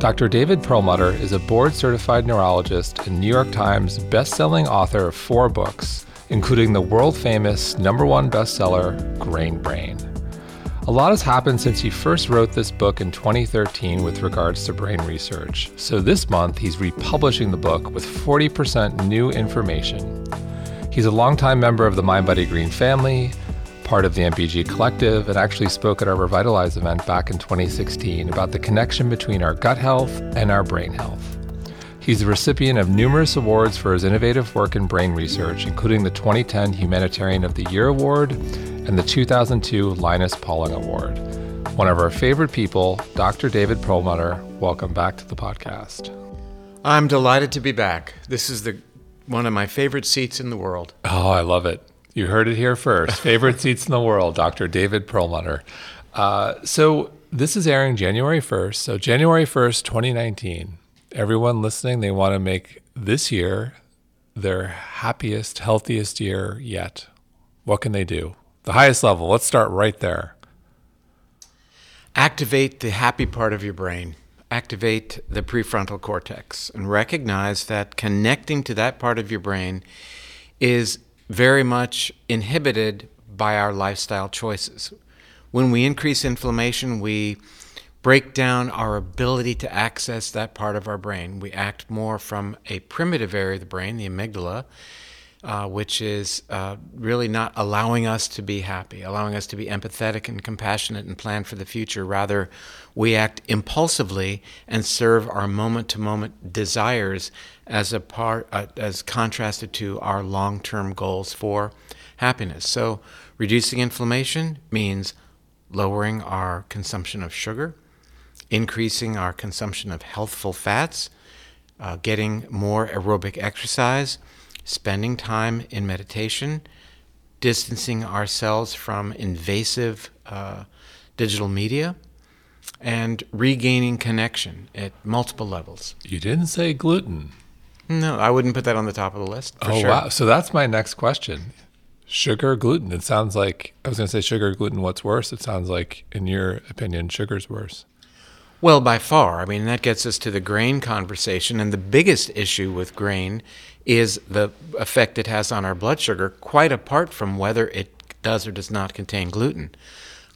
Dr. David Perlmutter is a board-certified neurologist and New York Times best-selling author of 4 books, including the world-famous #1 bestseller, Grain Brain. A lot has happened since he first wrote this book in 2013 with regards to brain research, so this month he's republishing the book with 40% new information. He's a longtime member of the MindBodygreen family, part of the MBG Collective, and actually spoke at our Revitalize event back in 2016 about the connection between our gut health and our brain health. He's the recipient of numerous awards for his innovative work in brain research, including the 2010 Humanitarian of the Year Award and the 2002 Linus Pauling Award. One of our favorite people, Dr. David Perlmutter, welcome back to the podcast. I'm delighted to be back. This is one of my favorite seats in the world. Oh, I love it. You heard it here first. Favorite seats in the world, Dr. David Perlmutter. So this is airing January 1st. So January 1st, 2019. Everyone listening, they want to make this year their happiest, healthiest year yet. What can they do? The highest level. Let's start right there. Activate the happy part of your brain. Activate the prefrontal cortex and recognize that connecting to that part of your brain is very much inhibited by our lifestyle choices. When we increase inflammation, we break down our ability to access that part of our brain. We act more from a primitive area of the brain, the amygdala, which is really not allowing us to be happy, allowing us to be empathetic and compassionate and plan for the future. Rather, we act impulsively and serve our moment-to-moment desires as contrasted to our long-term goals for happiness. So reducing inflammation means lowering our consumption of sugar, increasing our consumption of healthful fats, getting more aerobic exercise, spending time in meditation, distancing ourselves from invasive digital media, and regaining connection at multiple levels. You didn't say gluten. No, I wouldn't put that on the top of the list, for sure. Oh, wow. So that's my next question. Sugar, gluten. It sounds like, I was going to say sugar, gluten, what's worse? It sounds like, in your opinion, sugar's worse. Well, by far. I mean, that gets us to the grain conversation, and the biggest issue with grain is the effect it has on our blood sugar, quite apart from whether it does or does not contain gluten.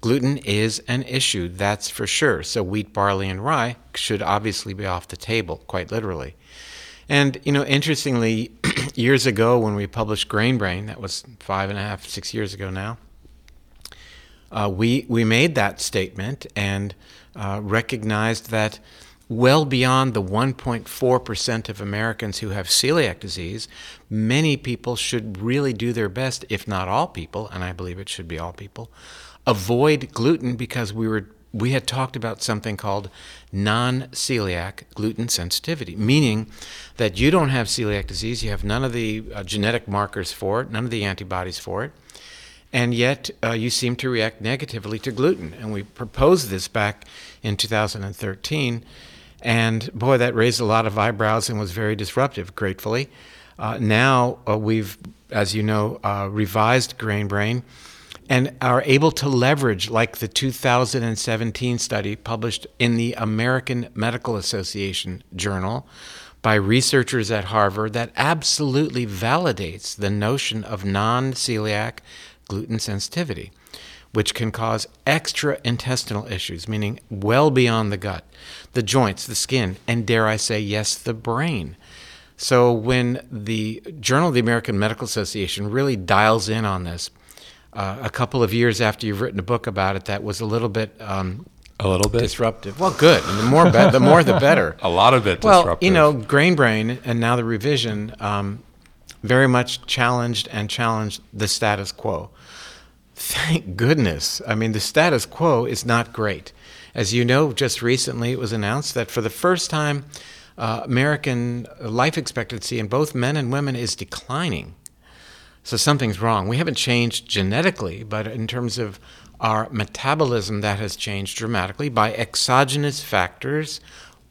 Gluten is an issue, that's for sure. So wheat, barley, and rye should obviously be off the table, quite literally. And, you know, interestingly, years ago when we published Grain Brain, that was 5.5, 6 years ago now, we made that statement and recognized that well beyond the 1.4% of Americans who have celiac disease, many people should really do their best, if not all people, and I believe it should be all people, avoid gluten, because we had talked about something called non-celiac gluten sensitivity, meaning that you don't have celiac disease, you have none of the genetic markers for it, none of the antibodies for it, and yet you seem to react negatively to gluten. And we proposed this back in 2013, and boy, that raised a lot of eyebrows and was very disruptive, gratefully. Now we've, as you know, revised Grain Brain, and are able to leverage, like the 2017 study published in the American Medical Association Journal by researchers at Harvard, that absolutely validates the notion of non-celiac gluten sensitivity, which can cause extra-intestinal issues, meaning well beyond the gut, the joints, the skin, and dare I say, yes, the brain. So when the Journal of the American Medical Association really dials in on this, a couple of years after you've written a book about it, that was a little bit disruptive. Well, good. And the more, the better. A lot of it disruptive. Well, you know, Grain Brain and now the revision very much challenged the status quo. Thank goodness. I mean, the status quo is not great. As you know, just recently it was announced that for the first time, American life expectancy in both men and women is declining. So something's wrong. We haven't changed genetically, but in terms of our metabolism, that has changed dramatically by exogenous factors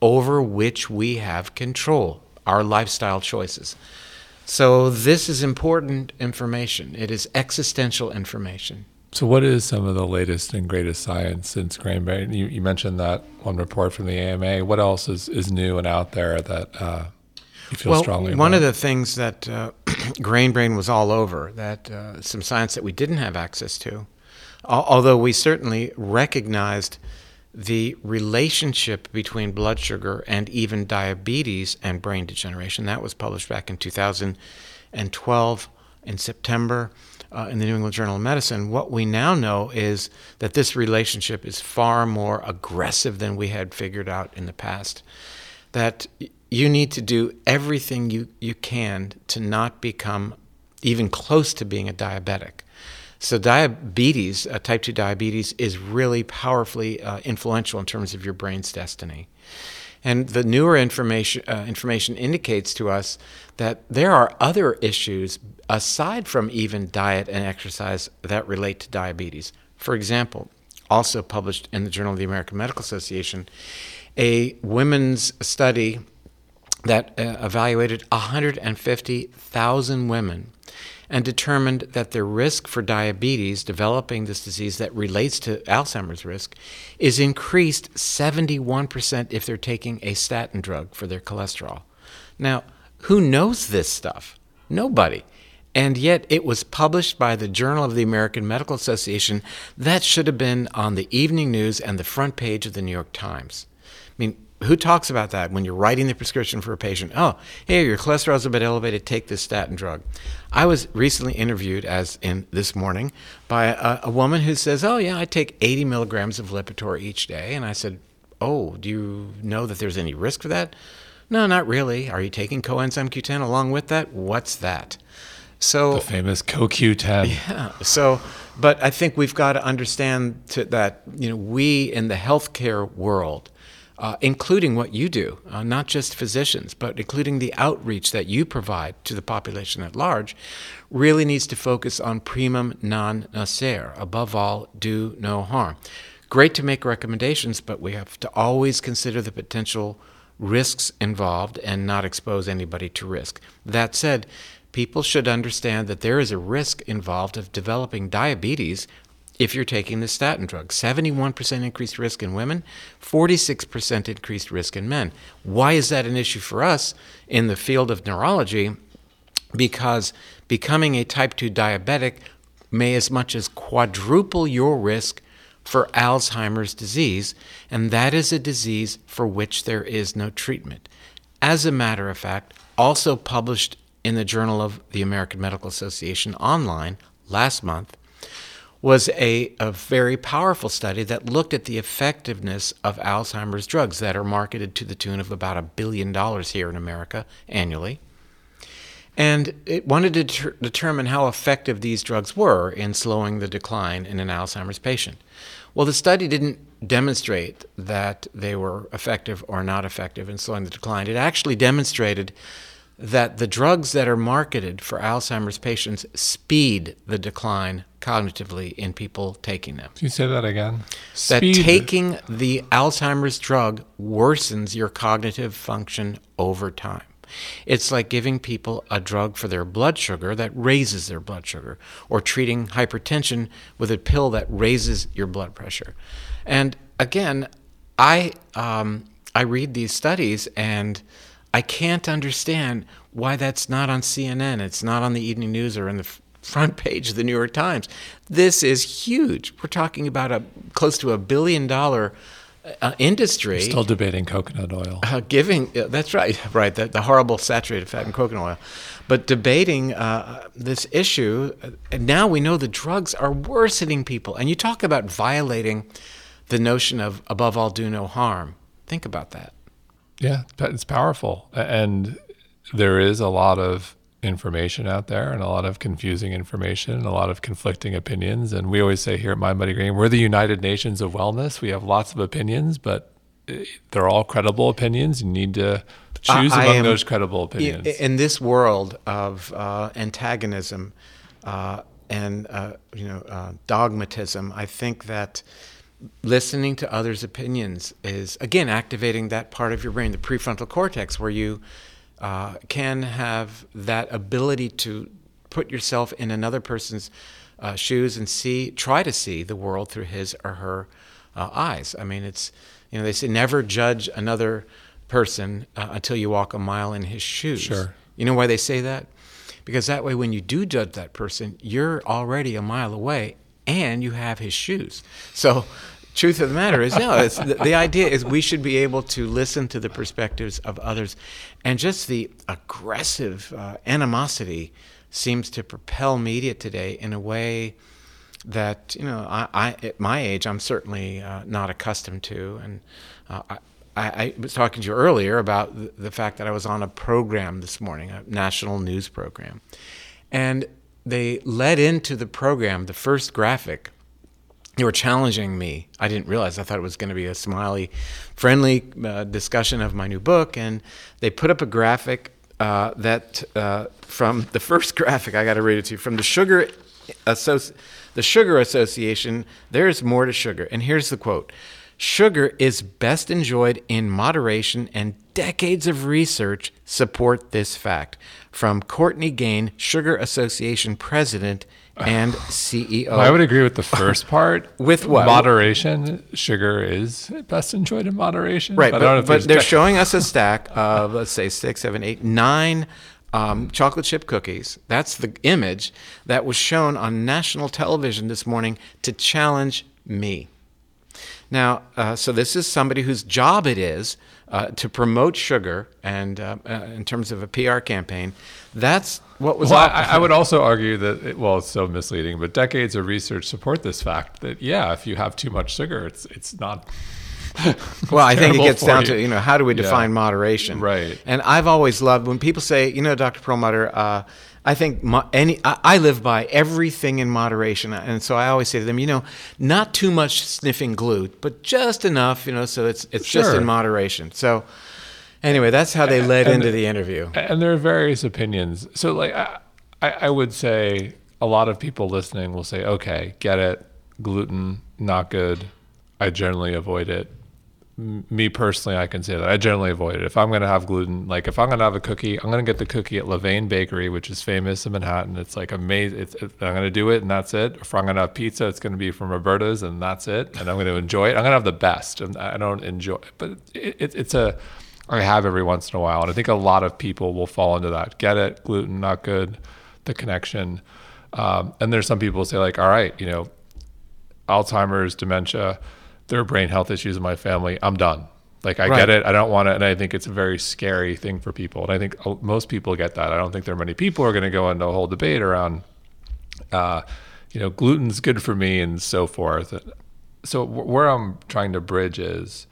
over which we have control, our lifestyle choices. So this is important information. It is existential information. So what is some of the latest and greatest science since Grain Brain? You mentioned that one report from the AMA. What else is new and out there that you feel strongly about? Well, one of the things that Grain Brain was all over, that some science that we didn't have access to, although we certainly recognized the relationship between blood sugar and even diabetes and brain degeneration. That was published back in 2012 in September. In the New England Journal of Medicine. What we now know is that this relationship is far more aggressive than we had figured out in the past, that you need to do everything you can to not become even close to being a diabetic. So diabetes, type 2 diabetes, is really powerfully influential in terms of your brain's destiny. And the newer information indicates to us that there are other issues aside from even diet and exercise that relate to diabetes. For example, also published in the Journal of the American Medical Association, a women's study that evaluated 150,000 women and determined that their risk for diabetes, developing this disease that relates to Alzheimer's risk, is increased 71% if they're taking a statin drug for their cholesterol. Now, who knows this stuff? Nobody. And yet it was published by the Journal of the American Medical Association. That should have been on the evening news and the front page of the New York Times. I mean, who talks about that when you're writing the prescription for a patient? Oh, hey, your cholesterol's a bit elevated, take this statin drug. I was recently interviewed, as in this morning, by a woman who says, oh yeah, I take 80 milligrams of Lipitor each day. And I said, oh, do you know that there's any risk for that? No, not really. Are you taking coenzyme Q10 along with that? What's that? So the famous CoQ10. Yeah. So, but I think we've got to understand that, we in the healthcare world, including what you do, not just physicians, but including the outreach that you provide to the population at large, really needs to focus on primum non nocere. Above all, do no harm. Great to make recommendations, but we have to always consider the potential risks involved and not expose anybody to risk. That said, people should understand that there is a risk involved of developing diabetes if you're taking the statin drug. 71% increased risk in women, 46% increased risk in men. Why is that an issue for us in the field of neurology? Because becoming a type 2 diabetic may as much as quadruple your risk for Alzheimer's disease, and that is a disease for which there is no treatment. As a matter of fact, also published in the Journal of the American Medical Association online last month, was a very powerful study that looked at the effectiveness of Alzheimer's drugs that are marketed to the tune of about $1 billion here in America annually. And it wanted to determine how effective these drugs were in slowing the decline in an Alzheimer's patient. Well, the study didn't demonstrate that they were effective or not effective in slowing the decline. It actually demonstrated that the drugs that are marketed for Alzheimer's patients speed the decline cognitively in people taking them. Can you say that again? Speed. That taking the Alzheimer's drug worsens your cognitive function over time. It's like giving people a drug for their blood sugar that raises their blood sugar, or treating hypertension with a pill that raises your blood pressure. And again, I read these studies and I can't understand why that's not on CNN, it's not on the evening news or in the front page of the New York Times. This is huge. We're talking about close to $1 billion industry. We're still debating coconut oil. That's right, the horrible saturated fat in coconut oil. But debating this issue, and now we know the drugs are worsening people. And you talk about violating the notion of above all, do no harm. Think about that. Yeah, it's powerful. And there is a lot of information out there and a lot of confusing information and a lot of conflicting opinions. And we always say here at MindBodyGreen, we're the United Nations of wellness. We have lots of opinions, but they're all credible opinions. You need to choose among those credible opinions. In this world of antagonism and dogmatism, I think that listening to others' opinions is, again, activating that part of your brain, the prefrontal cortex, where you can have that ability to put yourself in another person's shoes and try to see the world through his or her eyes. I mean, it's, you know, they say never judge another person until you walk a mile in his shoes. Sure. You know why they say that? Because that way, when you do judge that person, you're already a mile away and you have his shoes. So truth of the matter is, no, it's, the idea is we should be able to listen to the perspectives of others. And just the aggressive animosity seems to propel media today in a way that, you know, I at my age, I'm certainly not accustomed to. And I was talking to you earlier about the fact that I was on a program this morning, a national news program. And they led into the program, the first graphic, they were challenging me. I didn't realize. I thought it was going to be a smiley, friendly discussion of my new book. And they put up a graphic from the first graphic, I got to read it to you, from the Sugar Association, there's more to sugar. And here's the quote. Sugar is best enjoyed in moderation, and decades of research support this fact. From Courtney Gain, Sugar Association president and CEO. Well, I would agree with the first part. With what? Moderation. Sugar is best enjoyed in moderation. Right, but they're showing us a stack of, let's say, 6, 7, 8, 9 chocolate chip cookies. That's the image that was shown on national television this morning to challenge me. Now, so this is somebody whose job it is to promote sugar, and in terms of a PR campaign, that's what was. Well, I would also argue that it's so misleading. But decades of research support this fact that if you have too much sugar, it's not. Well, I think it gets down to, you know, how do we define moderation? Right. And I've always loved when people say, you know, Dr. Perlmutter, I think I live by everything in moderation. And so I always say to them, you know, not too much sniffing glue, but just enough, you know, so it's sure. Just in moderation. So anyway, that's how they led into the interview. And there are various opinions. So like I would say a lot of people listening will say, okay, get it, gluten, not good. I generally avoid it. Me personally, I can say that I generally avoid it. If I'm going to have gluten, like if I'm going to have a cookie, I'm going to get the cookie at Levain Bakery, which is famous in Manhattan. It's like amazing. I'm going to do it, and that's it. If I'm going to have pizza, it's going to be from Roberta's, and that's it. And I'm going to enjoy it. I'm going to have the best, and I don't enjoy it. But I have every once in a while, and I think a lot of people will fall into that. Get it, gluten, not good, the connection. And there's some people who say like, all right, you know, Alzheimer's, dementia, there are brain health issues in my family. I'm done. Like I get it. I don't want it. And I think it's a very scary thing for people. And I think most people get that. I don't think there are many people who are going to go into a whole debate around, you know, gluten's good for me and so forth. So where I'm trying to bridge is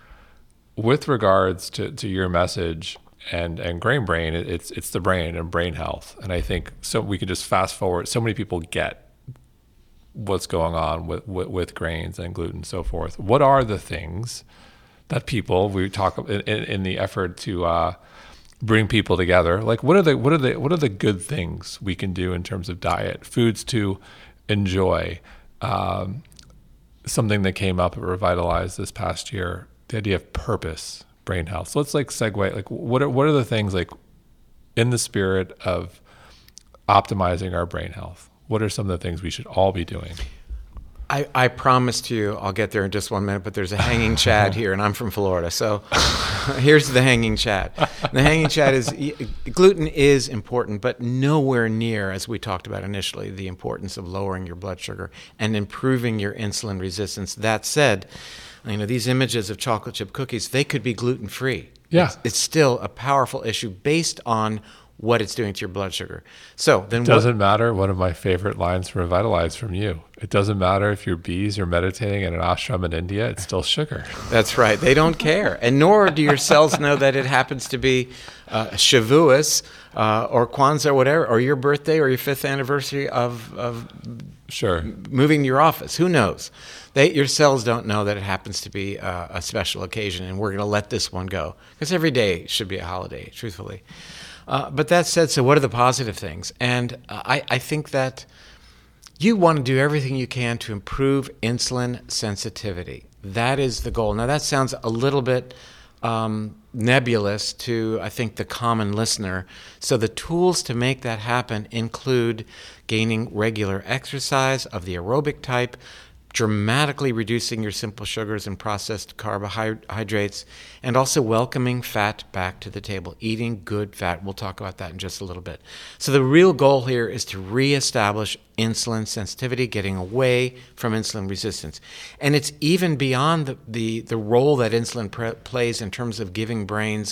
with regards to your message and Grain Brain, it's the brain and brain health. And I think so we can just fast forward. So many people get what's going on with grains and gluten and so forth. What are the things that people, we talk in the effort to bring people together, like what are the good things we can do in terms of diet, foods to enjoy? Something that came up at Revitalize this past year, the idea of purpose, brain health. So let's like segue, like what are the things like in the spirit of optimizing our brain health? What are some of the things we should all be doing? I promised you I'll get there in just 1 minute, but there's a hanging chad here, and I'm from Florida. So here's the hanging chad. The hanging chad is gluten is important, but nowhere near, as we talked about initially, the importance of lowering your blood sugar and improving your insulin resistance. That said, you know, these images of chocolate chip cookies, they could be gluten-free. Yeah. It's still a powerful issue based on what it's doing to your blood sugar. So then doesn't matter. One of my favorite lines from Revitalize from you. It doesn't matter if your bees are meditating in an ashram in India, it's still sugar. That's right. They don't care. And nor do your cells know that it happens to be Shavuos or Kwanzaa or whatever, or your birthday or your 5th anniversary of sure moving to your office. Who knows? Your cells don't know that it happens to be a special occasion, and we're going to let this one go. Because every day should be a holiday, truthfully. But that said, so what are the positive things? And I think that you want to do everything you can to improve insulin sensitivity. That is the goal. Now, that sounds a little bit nebulous to, I think, the common listener. So the tools to make that happen include gaining regular exercise of the aerobic type, dramatically reducing your simple sugars and processed carbohydrates, and also welcoming fat back to the table, eating good fat. We'll talk about that in just a little bit. So the real goal here is to reestablish insulin sensitivity, getting away from insulin resistance. And it's even beyond the role that insulin plays in terms of giving brain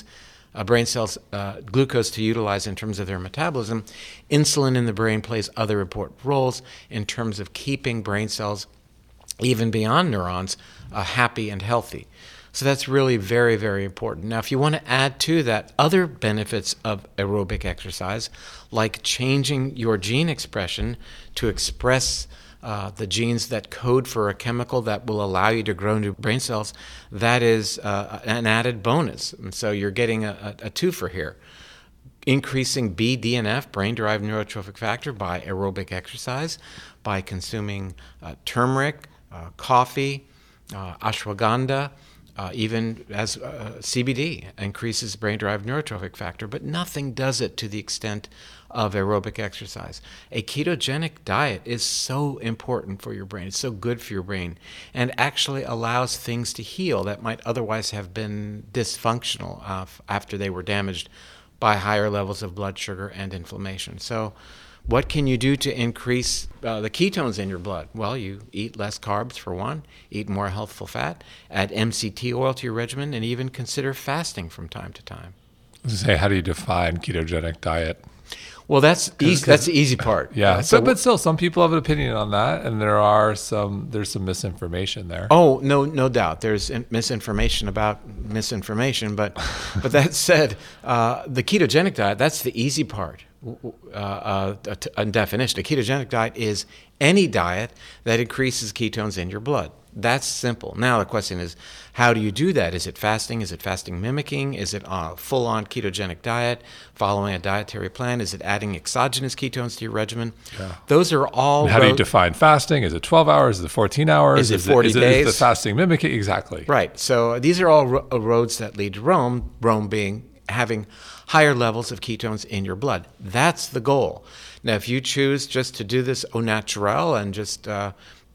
cells glucose to utilize in terms of their metabolism. Insulin in the brain plays other important roles in terms of keeping brain cells, even beyond neurons, happy and healthy. So that's really very, very important. Now, if you want to add to that other benefits of aerobic exercise, like changing your gene expression to express the genes that code for a chemical that will allow you to grow new brain cells, that is an added bonus. And so you're getting a twofer here. Increasing BDNF, brain-derived neurotrophic factor, by aerobic exercise, by consuming turmeric, coffee, ashwagandha, even as CBD increases brain-derived neurotrophic factor, but nothing does it to the extent of aerobic exercise. A ketogenic diet is so important for your brain. It's so good for your brain and actually allows things to heal that might otherwise have been dysfunctional after they were damaged by higher levels of blood sugar and inflammation. So what can you do to increase the ketones in your blood? Well, you eat less carbs, for one, eat more healthful fat, add MCT oil to your regimen, and even consider fasting from time to time. I was going to say, how do you define ketogenic diet? Well, that's the easy part. Yeah, so, but still, some people have an opinion on that, and there's some misinformation there. Oh, no doubt. There's misinformation about misinformation, but that said, the ketogenic diet, that's the easy part. A definition: a ketogenic diet is any diet that increases ketones in your blood. That's simple. Now the question is, how do you do that? Is it fasting? Is it fasting mimicking? Is it a full-on ketogenic diet, following a dietary plan? Is it adding exogenous ketones to your regimen? Yeah. Those are all... And how do you define fasting? Is it 12 hours? Is it 14 hours? Is it 40 days? Is it the fasting mimicking? Exactly. Right. So these are all roads that lead to Rome, Rome being having higher levels of ketones in your blood. That's the goal. Now, if you choose just to do this au naturel and just...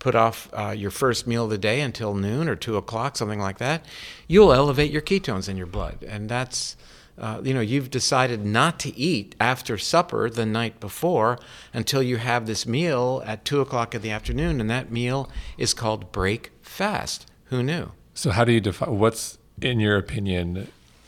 put off your first meal of the day until noon or 2 o'clock, something like that, you'll elevate your ketones in your blood. And that's, you've decided not to eat after supper the night before until you have this meal at 2 o'clock in the afternoon. And that meal is called break fast. Who knew? So how do you define, what's, in your opinion,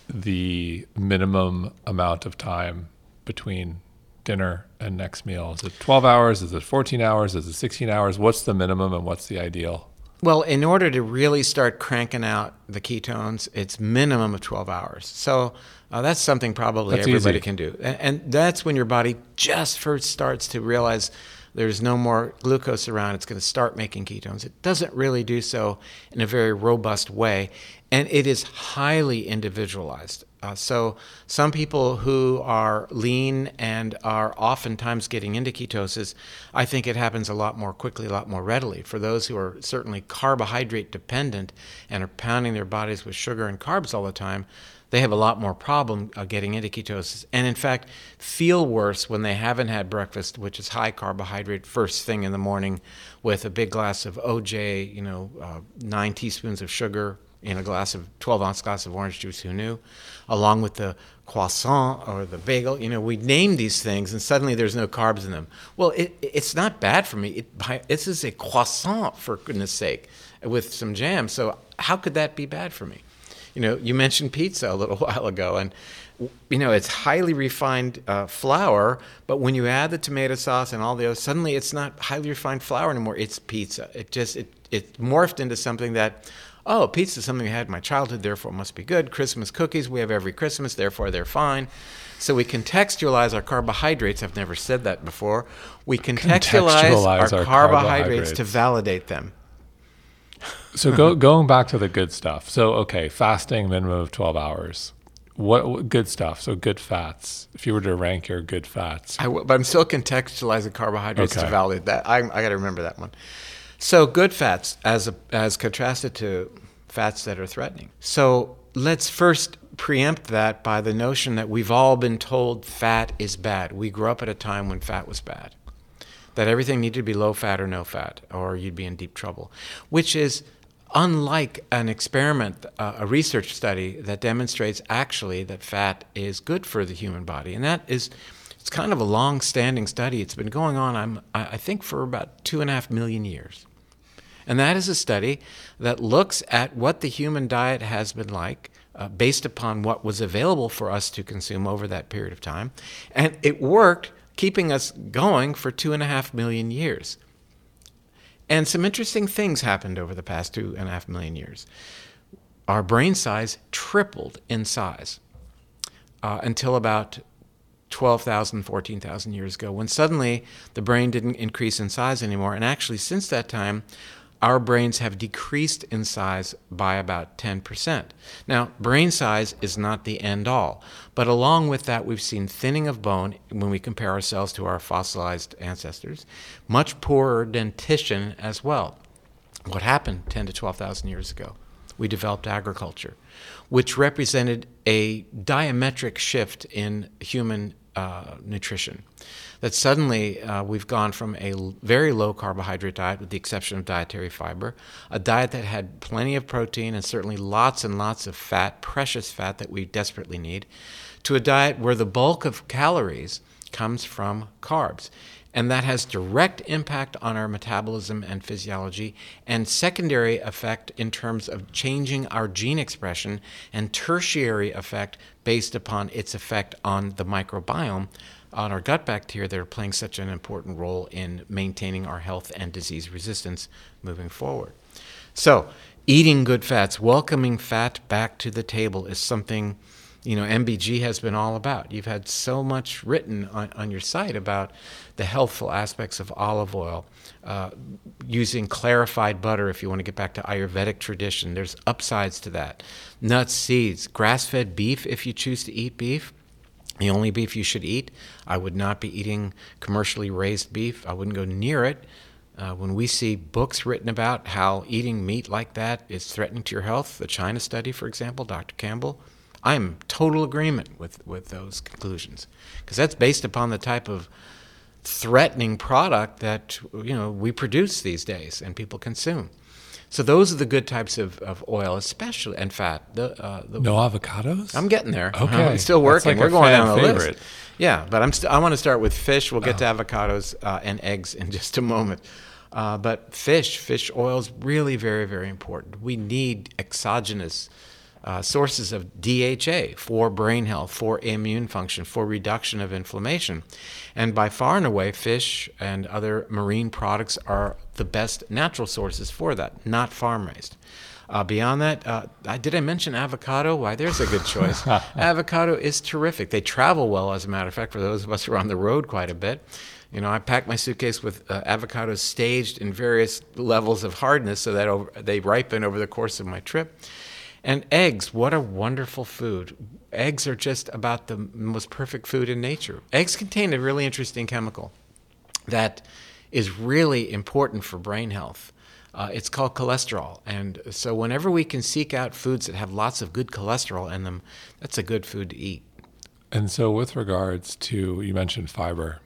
the minimum amount of time between dinner and next meal? Is it 12 hours? Is it 14 hours? Is it 16 hours? What's the minimum and what's the ideal? Well, in order to really start cranking out the ketones, it's minimum of 12 hours. So that's something probably everybody can do. And that's when your body just first starts to realize there's no more glucose around. It's going to start making ketones. It doesn't really do so in a very robust way, and it is highly individualized. So some people who are lean and are oftentimes getting into ketosis, I think it happens a lot more quickly, a lot more readily. For those who are certainly carbohydrate dependent and are pounding their bodies with sugar and carbs all the time, they have a lot more problem getting into ketosis, and in fact feel worse when they haven't had breakfast, which is high carbohydrate first thing in the morning, with a big glass of OJ, 9 teaspoons of sugar in a 12-ounce glass of orange juice, who knew, along with the croissant or the bagel. We name these things, and suddenly there's no carbs in them. Well, it's not bad for me. This is a croissant, for goodness sake, with some jam. So how could that be bad for me? You mentioned pizza a little while ago, and it's highly refined flour, but when you add the tomato sauce and all the other, suddenly it's not highly refined flour anymore. It's pizza. It morphed into something that, oh, pizza is something I had in my childhood, therefore it must be good. Christmas cookies, we have every Christmas, therefore they're fine. So we contextualize our carbohydrates. I've never said that before. We contextualize our carbohydrates to validate them. So going back to the good stuff. So, okay, fasting, minimum of 12 hours. What good stuff? So good fats. If you were to rank your good fats. But I'm still contextualizing carbohydrates to validate that. I got to remember that one. So good fats as contrasted to fats that are threatening. So let's first preempt that by the notion that we've all been told fat is bad. We grew up at a time when fat was bad, that everything needed to be low fat or no fat, or you'd be in deep trouble, which is unlike an experiment, a research study that demonstrates actually that fat is good for the human body. And that is, it's kind of a long-standing study. It's been going on, I think, for about 2.5 million years. And that is a study that looks at what the human diet has been like based upon what was available for us to consume over that period of time. And it worked, keeping us going for 2.5 million years. And some interesting things happened over the past 2.5 million years. Our brain size tripled in size until about 12,000, 14,000 years ago, when suddenly the brain didn't increase in size anymore. And actually, since that time, our brains have decreased in size by about 10%. Now, brain size is not the end all, but along with that, we've seen thinning of bone when we compare ourselves to our fossilized ancestors, much poorer dentition as well. What happened 10 to 12,000 years ago? We developed agriculture, which represented a diametric shift in human nutrition, that suddenly we've gone from a very low carbohydrate diet, with the exception of dietary fiber, a diet that had plenty of protein and certainly lots and lots of fat, precious fat that we desperately need, to a diet where the bulk of calories comes from carbs. And that has direct impact on our metabolism and physiology, and secondary effect in terms of changing our gene expression, and tertiary effect based upon its effect on the microbiome, on our gut bacteria that are playing such an important role in maintaining our health and disease resistance moving forward. So eating good fats, welcoming fat back to the table, is something, you know, MBG has been all about. You've had so much written on your site about the healthful aspects of olive oil, using clarified butter if you want to get back to Ayurvedic tradition. There's upsides to that. Nuts, seeds, grass-fed beef if you choose to eat beef. The only beef you should eat. I would not be eating commercially raised beef. I wouldn't go near it. When we see books written about how eating meat like that is threatening to your health, the China Study, for example, Dr. Campbell, I'm total agreement with those conclusions, because that's based upon the type of threatening product that, you know, we produce these days and people consume. So those are the good types of oil, especially, and fat. No avocados? I'm getting there. Okay. I'm still working. Like we're going down the list. Yeah, but I want to start with fish. We'll get to avocados and eggs in just a moment. But fish oil is really very, very important. We need exogenous sources of DHA for brain health, for immune function, for reduction of inflammation. And by far and away, fish and other marine products are the best natural sources for that, not farm-raised. Beyond that, did I mention avocado? Why, there's a good choice. Avocado is terrific. They travel well, as a matter of fact, for those of us who are on the road quite a bit. You know, I pack my suitcase with avocados staged in various levels of hardness so that they ripen over the course of my trip. And eggs, what a wonderful food. Eggs are just about the most perfect food in nature. Eggs contain a really interesting chemical that is really important for brain health. It's called cholesterol. And so whenever we can seek out foods that have lots of good cholesterol in them, that's a good food to eat. And so with regards to, you mentioned fiber,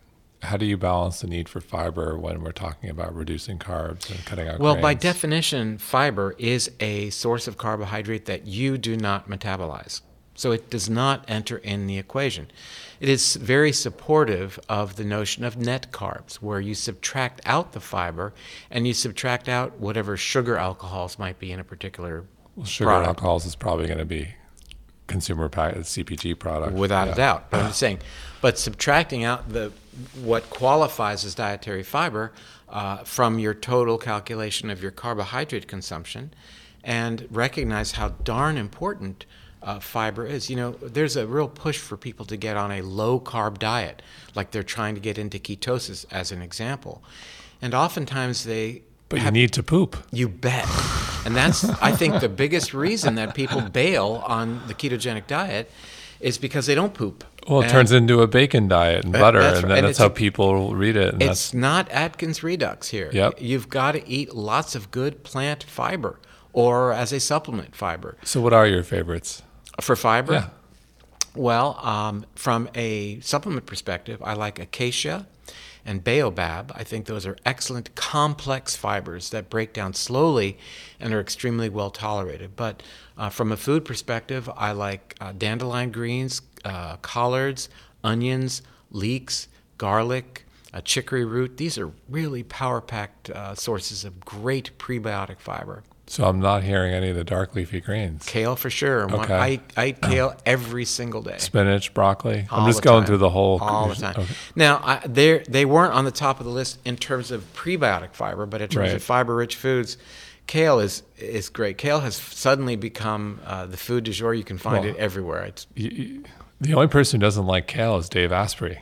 how do you balance the need for fiber when we're talking about reducing carbs and cutting out grains? By definition, fiber is a source of carbohydrate that you do not metabolize. So it does not enter in the equation. It is very supportive of the notion of net carbs, where you subtract out the fiber and you subtract out whatever sugar alcohols might be in a particular product. Alcohols is probably going to be consumer CPG product. Without a doubt. But I'm saying, but subtracting out what qualifies as dietary fiber from your total calculation of your carbohydrate consumption, and recognize how darn important fiber is. You know, there's a real push for people to get on a low-carb diet, like they're trying to get into ketosis, as an example. And oftentimes they... But you need to poop. You bet. And that's, I think, the biggest reason that people bail on the ketogenic diet is because they don't poop. Well, it turns into a bacon diet and butter, that's right. And that's how people read it. And it's not Atkins Redux here. Yep. You've got to eat lots of good plant fiber. or as a supplement fiber. So what are your favorites? For fiber? Yeah. Well, from a supplement perspective, I like acacia and baobab. I think those are excellent complex fibers that break down slowly and are extremely well tolerated. But from a food perspective, I like dandelion greens, collards, onions, leeks, garlic, chicory root. These are really power-packed sources of great prebiotic fiber. So I'm not hearing any of the dark leafy greens. Kale for sure. Okay. I eat kale every single day. Spinach, broccoli. All I'm just going through the whole. All the time. Okay. Now, they weren't on the top of the list in terms of prebiotic fiber, but in terms of fiber-rich foods, kale is great. Kale has suddenly become the food du jour. You can find it everywhere. The only person who doesn't like kale is Dave Asprey.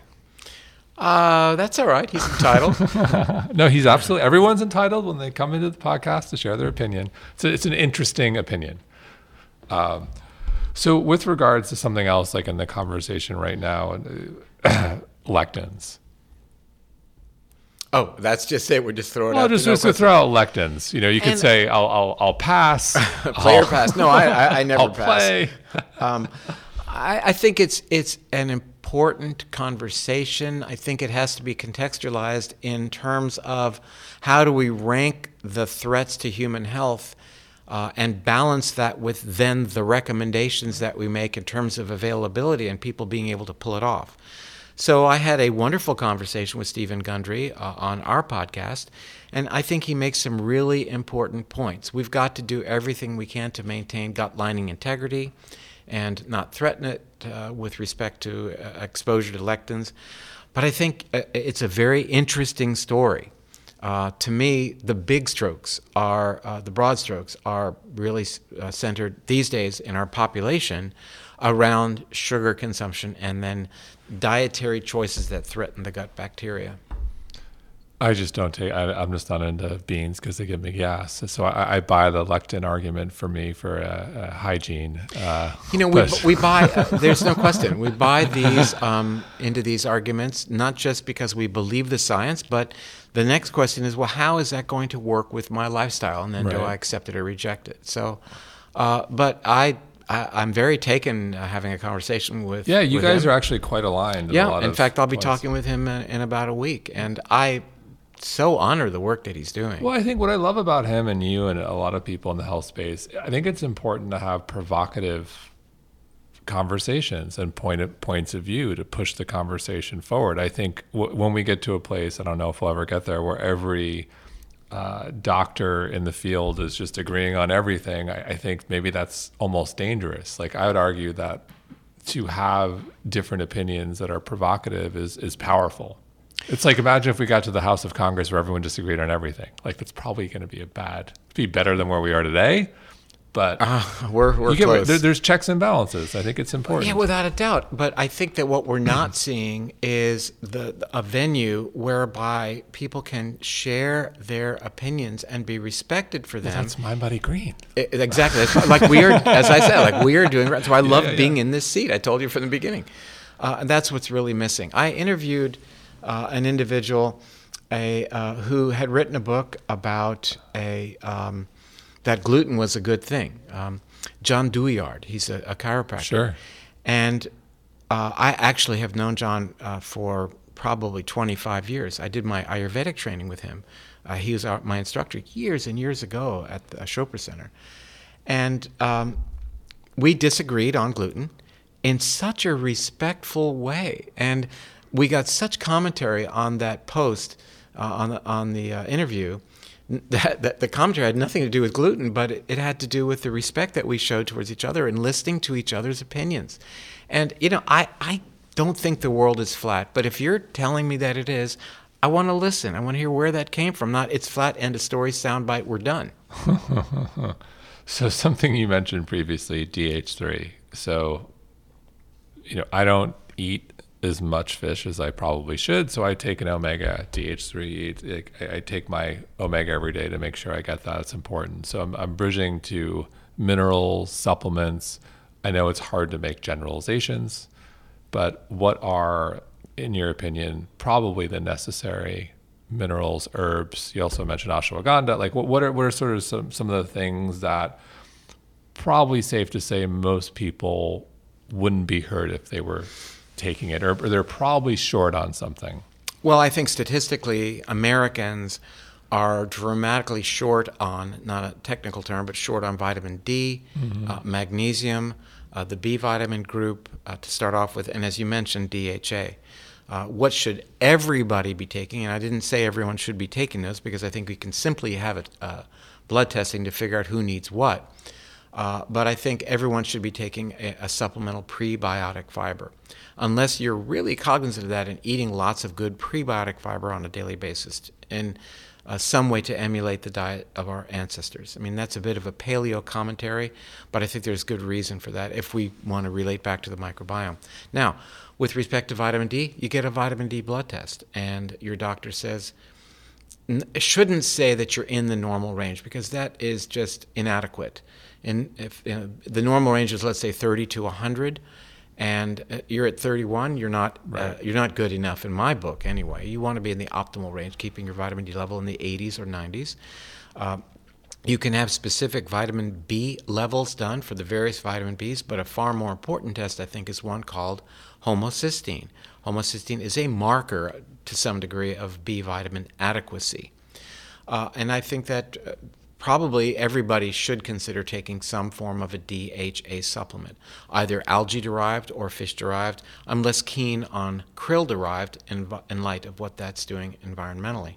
That's all right. He's entitled. No, he's absolutely, everyone's entitled when they come into the podcast to share their opinion. So it's an interesting opinion. So with regards to something else, like in the conversation right now, lectins. Oh, that's just it. We're just throwing out. Well, just to throw out lectins. You know, you could say, I'll pass. Play or pass. No, I never I'll pass. Play. I think it's an important conversation. I think it has to be contextualized in terms of how do we rank the threats to human health and balance that with then the recommendations that we make in terms of availability and people being able to pull it off. So I had a wonderful conversation with Stephen Gundry on our podcast, and I think he makes some really important points. We've got to do everything we can to maintain gut lining integrity and not threaten it with respect to exposure to lectins. But I think it's a very interesting story. To me, the big strokes are, the broad strokes are really centered these days in our population around sugar consumption and then dietary choices that threaten the gut bacteria. I just don't take, I'm just not into beans because they give me gas. So I buy the lectin argument for me for hygiene. We buy, there's no question, we buy these into these arguments, not just because we believe the science, but the next question is, well, how is that going to work with my lifestyle? And then do I accept it or reject it? So, but I'm very taken having a conversation with you with guys him. Are actually quite aligned. In fact, I'll be talking with him in about a week. And I so honor the work that he's doing. Well, I think what I love about him and you and a lot of people in the health space, I think it's important to have provocative conversations and points of view to push the conversation forward. I think when we get to a place, I don't know if we'll ever get there, where every doctor in the field is just agreeing on everything, I think maybe that's almost dangerous. Like, I would argue that to have different opinions that are provocative is powerful. It's like, imagine if we got to the House of Congress where everyone disagreed on everything. Like, that's probably going to be better than where we are today. But we're close. There's checks and balances. I think it's important. Yeah, without a doubt. But I think that what we're not seeing is a venue whereby people can share their opinions and be respected for them. That's MindBodygreen. Exactly. That's like we are, as I said, like we are doing. So I love being in this seat. I told you from the beginning. And that's what's really missing. I interviewed an individual who had written a book about that gluten was a good thing. John Douillard, he's a chiropractor. Sure. And I actually have known John for probably 25 years. I did my Ayurvedic training with him. He was my instructor years and years ago at the Chopra Center. And we disagreed on gluten in such a respectful way. And we got such commentary on that post, on the interview, that the commentary had nothing to do with gluten, but it had to do with the respect that we showed towards each other and listening to each other's opinions. And, I don't think the world is flat, but if you're telling me that it is, I want to listen. I want to hear where that came from, not it's flat, end of story, soundbite, we're done. So something you mentioned previously, DH3. So, I don't eat as much fish as I probably should. So I take an omega DH3. I take my omega every day to make sure I get that. It's important. So I'm bridging to mineral supplements. I know it's hard to make generalizations, but what are, in your opinion, probably the necessary minerals, herbs. You also mentioned ashwagandha. Like, what are sort of some of the things that probably safe to say most people wouldn't be hurt if they were taking it, or they're probably short on something? Well, I think statistically, Americans are dramatically short on, not a technical term, but short on vitamin D, mm-hmm. Magnesium, the B vitamin group to start off with, and as you mentioned, DHA. What should everybody be taking? And I didn't say everyone should be taking this, because I think we can simply have blood testing to figure out who needs what. But I think everyone should be taking a supplemental prebiotic fiber, unless you're really cognizant of that and eating lots of good prebiotic fiber on a daily basis in some way to emulate the diet of our ancestors. I mean, that's a bit of a paleo commentary, but I think there's good reason for that if we want to relate back to the microbiome. Now, with respect to vitamin D, you get a vitamin D blood test, and your doctor says, shouldn't say that you're in the normal range, because that is just inadequate. And if the normal range is, let's say, 30 to 100, and you're at 31, you're not good enough in my book anyway. You want to be in the optimal range, keeping your vitamin D level in the 80s or 90s. You can have specific vitamin B levels done for the various vitamin Bs, but a far more important test, I think, is one called homocysteine. Homocysteine is a marker, to some degree, of B vitamin adequacy. And I think that probably everybody should consider taking some form of a DHA supplement, either algae-derived or fish-derived. I'm less keen on krill-derived in light of what that's doing environmentally.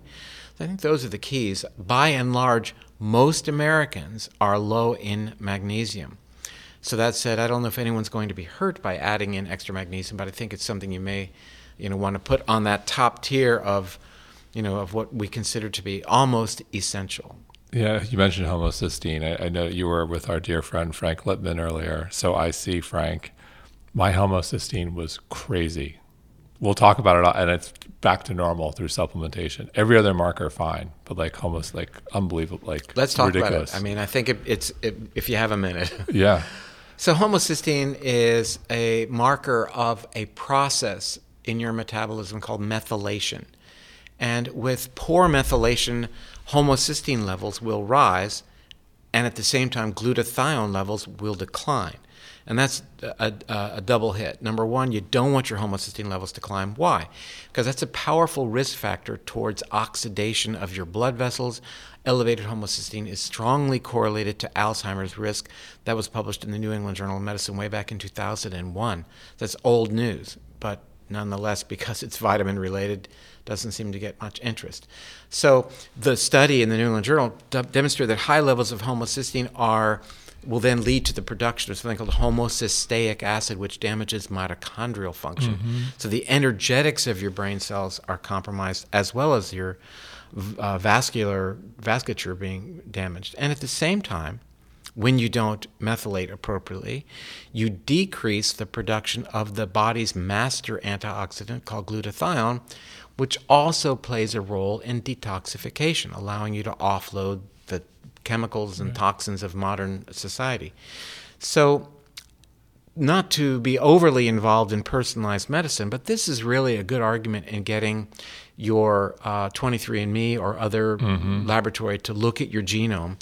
So I think those are the keys. By and large, most Americans are low in magnesium. So that said, I don't know if anyone's going to be hurt by adding in extra magnesium, but I think it's something you may, want to put on that top tier of what we consider to be almost essential. Yeah, you mentioned homocysteine. I know you were with our dear friend Frank Lipman earlier, so I see Frank. My homocysteine was crazy. We'll talk about it, and it's back to normal through supplementation. Every other marker, fine, but unbelievable, let's talk ridiculous. About it. I mean, I think it's if you have a minute. Yeah. So homocysteine is a marker of a process in your metabolism called methylation. And with poor methylation, homocysteine levels will rise, and at the same time, glutathione levels will decline. And that's a double hit. Number one, you don't want your homocysteine levels to climb. Why? Because that's a powerful risk factor towards oxidation of your blood vessels. Elevated homocysteine is strongly correlated to Alzheimer's risk. That was published in the New England Journal of Medicine way back in 2001. That's old news, but nonetheless, because it's vitamin-related, doesn't seem to get much interest. So the study in the New England Journal demonstrated that high levels of homocysteine will then lead to the production of something called homocysteic acid, which damages mitochondrial function. Mm-hmm. So the energetics of your brain cells are compromised, as well as your vasculature being damaged. And at the same time, when you don't methylate appropriately, you decrease the production of the body's master antioxidant called glutathione, which also plays a role in detoxification, allowing you to offload the chemicals and toxins of modern society. So not to be overly involved in personalized medicine, but this is really a good argument in getting your 23andMe or other laboratory to look at your genome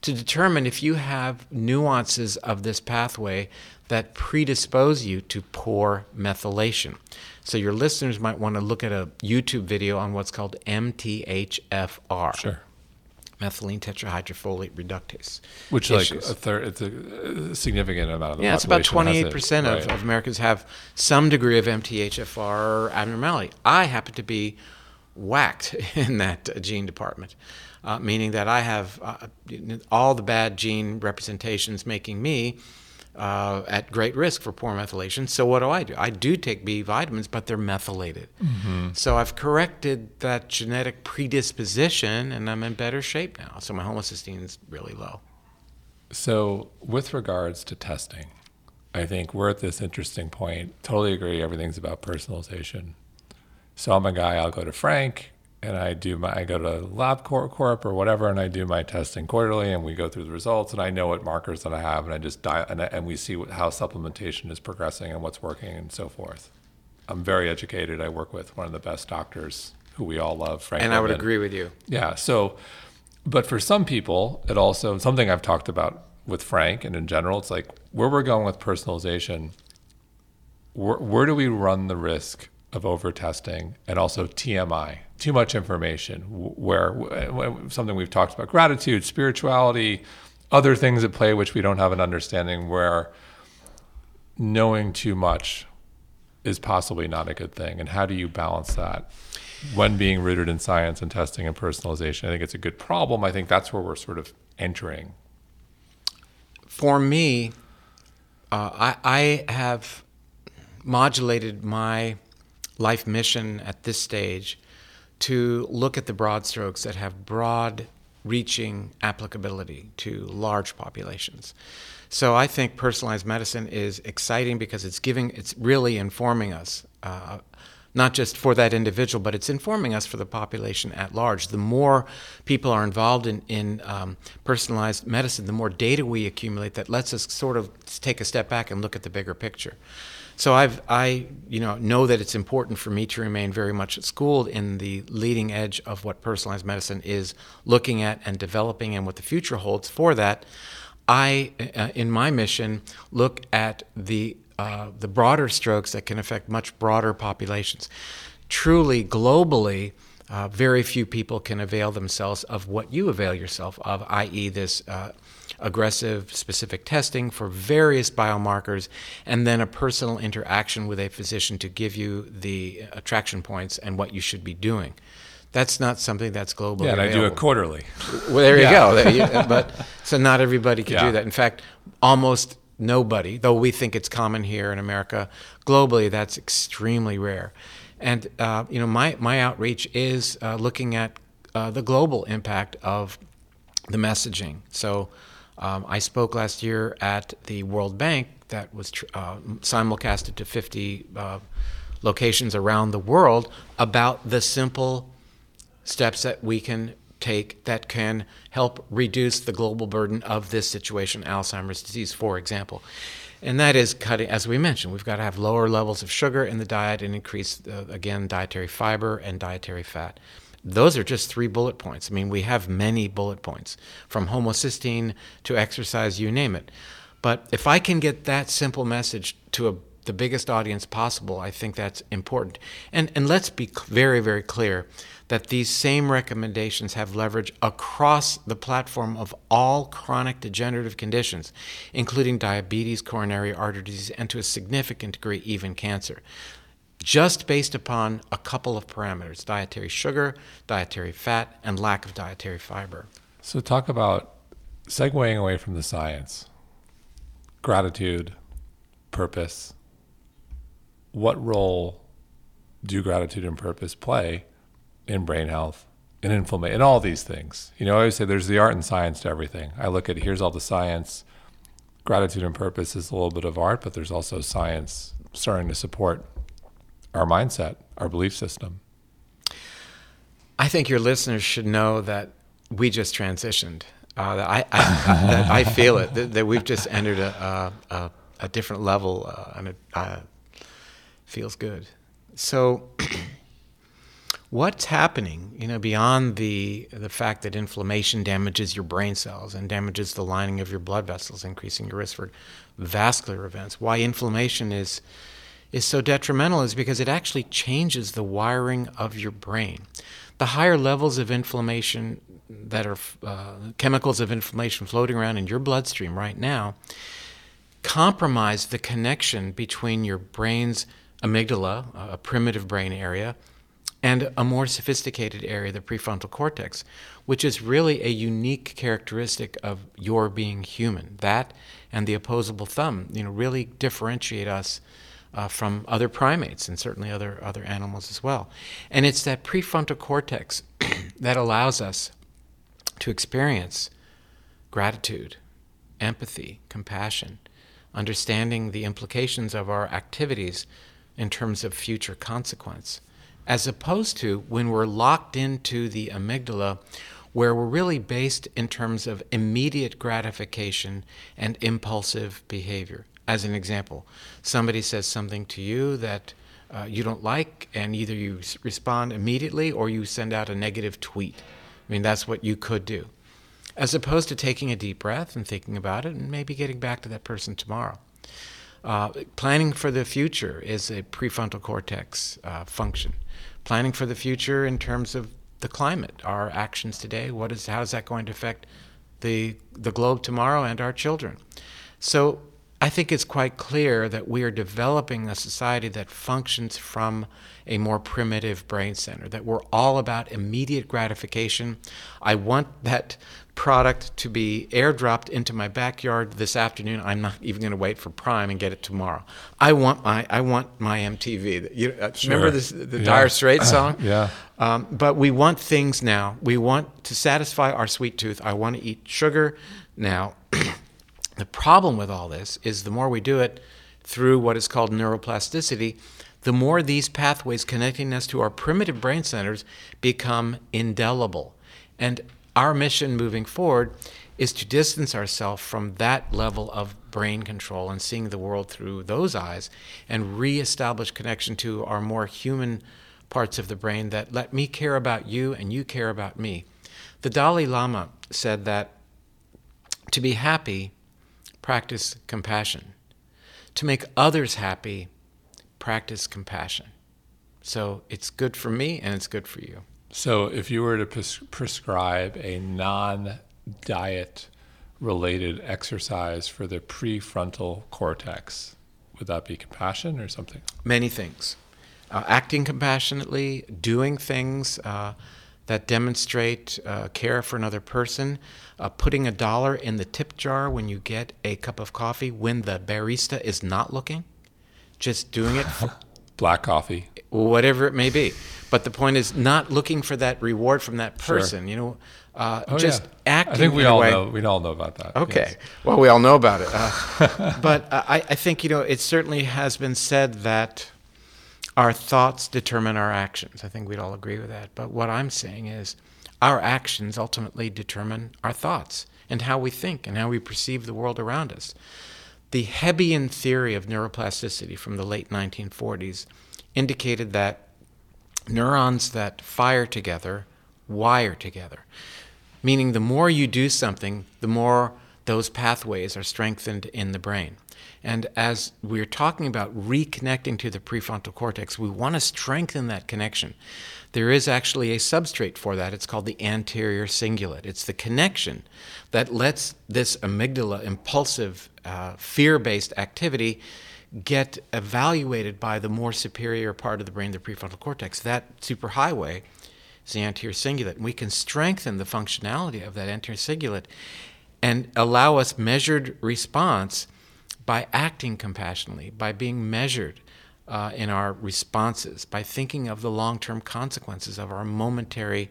to determine if you have nuances of this pathway that predispose you to poor methylation. So your listeners might want to look at a YouTube video on what's called MTHFR. Sure. Methylenetetrahydrofolate reductase. Which issues. It's a significant amount of the population. Yeah, it's about 28% of Americans have some degree of MTHFR abnormality. I happen to be whacked in that gene department, meaning that I have all the bad gene representations making me at great risk for poor methylation. So what do? I do take B vitamins, but they're methylated. Mm-hmm. So I've corrected that genetic predisposition, and I'm in better shape now. So my homocysteine is really low. So with regards to testing, I think we're at this interesting point. Totally agree. Everything's about personalization. So I'm a guy, I'll go to Frank, and I go to LabCorp or whatever, and I do my testing quarterly, and we go through the results, and I know what markers that I have, and I just and we see how supplementation is progressing and what's working and so forth. I'm very educated. I work with one of the best doctors who we all love, Frank Lipman. And I would agree with you. Yeah. So, but for some people, it also, something I've talked about with Frank and in general, it's like where we're going with personalization, where do we run the risk of overtesting and also TMI, too much information, where something we've talked about, gratitude, spirituality, other things at play which we don't have an understanding, where knowing too much is possibly not a good thing. And how do you balance that when being rooted in science and testing and personalization? I think it's a good problem. I think that's where we're sort of entering. For me, I have modulated my life mission at this stage to look at the broad strokes that have broad reaching applicability to large populations. So I think personalized medicine is exciting because it's really informing us, not just for that individual, but it's informing us for the population at large. The more people are involved in personalized medicine, the more data we accumulate that lets us sort of take a step back and look at the bigger picture. So I know that it's important for me to remain very much schooled in the leading edge of what personalized medicine is looking at and developing and what the future holds for that. I, in my mission, look at the broader strokes that can affect much broader populations. Truly, globally, very few people can avail themselves of what you avail yourself of, i.e. this aggressive specific testing for various biomarkers, and then a personal interaction with a physician to give you the attraction points and what you should be doing. That's not something that's globally available. I do it quarterly. Well, there you go. But so not everybody can do that. In fact, almost nobody, though we think it's common here in America, globally that's extremely rare. And my outreach is looking at the global impact of the messaging. So I spoke last year at the World Bank that was simulcasted to 50 locations around the world about the simple steps that we can take that can help reduce the global burden of this situation, Alzheimer's disease, for example. And that is cutting, as we mentioned, we've got to have lower levels of sugar in the diet and increase, dietary fiber and dietary fat. Those are just 3 bullet points. I mean, we have many bullet points, from homocysteine to exercise, you name it. But if I can get that simple message to the biggest audience possible, I think that's important. And let's be very, very clear that these same recommendations have leverage across the platform of all chronic degenerative conditions, including diabetes, coronary artery disease, and to a significant degree, even cancer, just based upon a couple of parameters: dietary sugar, dietary fat, and lack of dietary fiber. So talk about segueing away from the science, gratitude, purpose. What role do gratitude and purpose play in brain health, in inflammation, in all these things? You know, I always say there's the art and science to everything. I look at, here's all the science. Gratitude and purpose is a little bit of art, but there's also science starting to support our mindset, our belief system. I think your listeners should know that we just transitioned. That I feel it, that we've just entered a different level, and it feels good. So what's happening, beyond the fact that inflammation damages your brain cells and damages the lining of your blood vessels, increasing your risk for vascular events, why inflammation is so detrimental is because it actually changes the wiring of your brain. The higher levels of inflammation that are chemicals of inflammation floating around in your bloodstream right now compromise the connection between your brain's amygdala, a primitive brain area, and a more sophisticated area, the prefrontal cortex, which is really a unique characteristic of your being human. That and the opposable thumb, really differentiate us from other primates and certainly other animals as well. And it's that prefrontal cortex that allows us to experience gratitude, empathy, compassion, understanding the implications of our activities in terms of future consequence, as opposed to when we're locked into the amygdala, where we're really based in terms of immediate gratification and impulsive behavior. As an example, somebody says something to you that you don't like, and either you respond immediately or you send out a negative tweet. I mean, that's what you could do, as opposed to taking a deep breath and thinking about it and maybe getting back to that person tomorrow. Planning for the future is a prefrontal cortex function. Planning for the future in terms of the climate, our actions today, how is that going to affect the globe tomorrow and our children? So I think it's quite clear that we are developing a society that functions from a more primitive brain center, that we're all about immediate gratification. I want that product to be airdropped into my backyard this afternoon. I'm not even going to wait for Prime and get it tomorrow. I want my MTV. Sure. Remember the Dire Straits song? Yeah. But we want things now. We want to satisfy our sweet tooth. I want to eat sugar now. The problem with all this is the more we do it through what is called neuroplasticity, the more these pathways connecting us to our primitive brain centers become indelible. And our mission moving forward is to distance ourselves from that level of brain control and seeing the world through those eyes and reestablish connection to our more human parts of the brain that let me care about you and you care about me. The Dalai Lama said that to be happy, practice compassion. To make others happy, practice compassion. So it's good for me and it's good for you. So if you were to prescribe a non-diet related exercise for the prefrontal cortex, would that be compassion or something? Many things. Acting compassionately, doing things that demonstrate care for another person, putting $1 in the tip jar when you get a cup of coffee when the barista is not looking, just doing it. Black coffee. Whatever it may be. But the point is not looking for that reward from that person, sure. You know, acting. I think we all know about that. Okay. Yes. Well, we all know about it. But I think, you know, it certainly has been said that our thoughts determine our actions. I think we'd all agree with that. But what I'm saying is our actions ultimately determine our thoughts and how we think and how we perceive the world around us. The Hebbian theory of neuroplasticity from the late 1940s indicated that neurons that fire together wire together, meaning the more you do something, the more those pathways are strengthened in the brain. And as we're talking about reconnecting to the prefrontal cortex, we want to strengthen that connection. There is actually a substrate for that. It's called the anterior cingulate. It's the connection that lets this amygdala impulsive, fear-based activity get evaluated by the more superior part of the brain, the prefrontal cortex. That superhighway is the anterior cingulate. And we can strengthen the functionality of that anterior cingulate and allow us measured response by acting compassionately, by being measured in our responses, by thinking of the long-term consequences of our momentary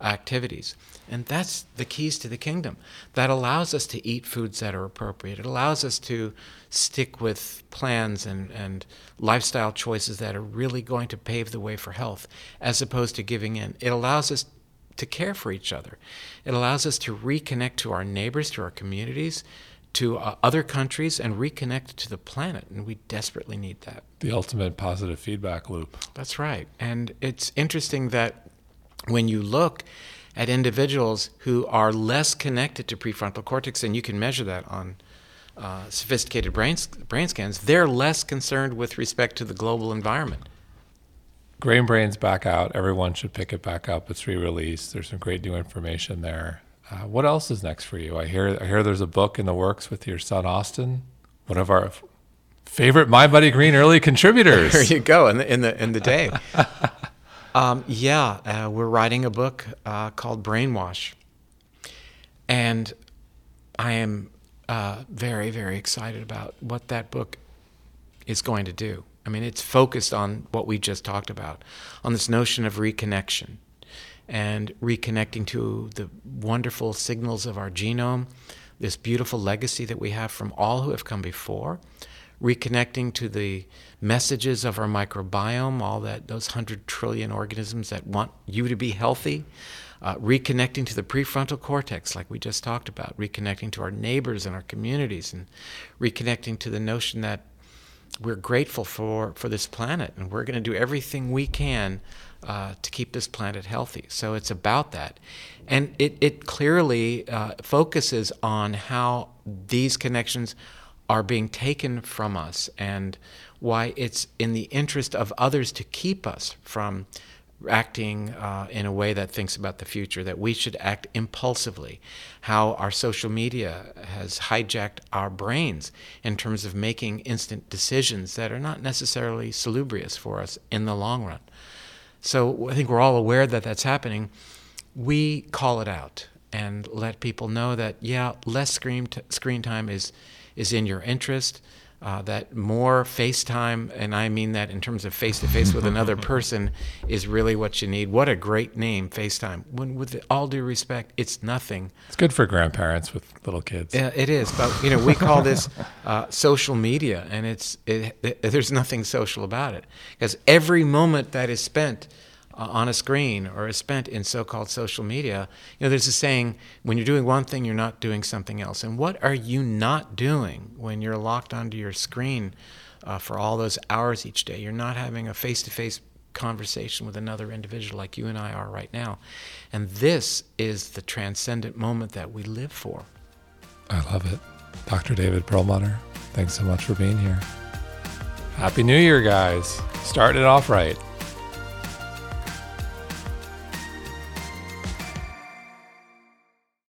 activities. And that's the keys to the kingdom. That allows us to eat foods that are appropriate. It allows us to stick with plans and lifestyle choices that are really going to pave the way for health, as opposed to giving in. It allows us to care for each other. It allows us to reconnect to our neighbors, to our communities, to other countries, and reconnect to the planet, and we desperately need that. The ultimate positive feedback loop. That's right. And it's interesting that when you look at individuals who are less connected to prefrontal cortex, and you can measure that on sophisticated brain scans, they're less concerned with respect to the global environment. Grain Brain's back out. Everyone should pick it back up. It's re-released. There's some great new information there. What else is next for you? I hear there's a book in the works with your son, Austin, one of our favorite MindBodygreen early contributors. There you go, in the day. We're writing a book called Brainwash. And I am very, very excited about what that book is going to do. I mean, it's focused on what we just talked about, on this notion of reconnection, and reconnecting to the wonderful signals of our genome, this beautiful legacy that we have from all who have come before, reconnecting to the messages of our microbiome, all that, those 100 trillion organisms that want you to be healthy, reconnecting to the prefrontal cortex, like we just talked about, reconnecting to our neighbors and our communities, and reconnecting to the notion that we're grateful for this planet, and we're going to do everything we can to keep this planet healthy. So it's about that. And it clearly focuses on how these connections are being taken from us and why it's in the interest of others to keep us from acting in a way that thinks about the future, that we should act impulsively, how our social media has hijacked our brains in terms of making instant decisions that are not necessarily salubrious for us in the long run. So I think we're all aware that that's happening. We call it out and let people know that, yeah, less screen time is in your interest, that more FaceTime, and I mean that in terms of face-to-face with another person, is really what you need. What a great name, FaceTime. When, with all due respect, it's nothing. It's good for grandparents with little kids. Yeah, it is. But, you know, we call this social media, and there's nothing social about it. Because every moment that is spent on a screen or is spent in so-called social media, you know, there's a saying, when you're doing one thing, you're not doing something else. And what are you not doing when you're locked onto your screen for all those hours each day? You're not having a face-to-face conversation with another individual like you and I are right now. And this is the transcendent moment that we live for. I love it. Dr. David Perlmutter, thanks so much for being here. Happy New Year, guys. Started off right.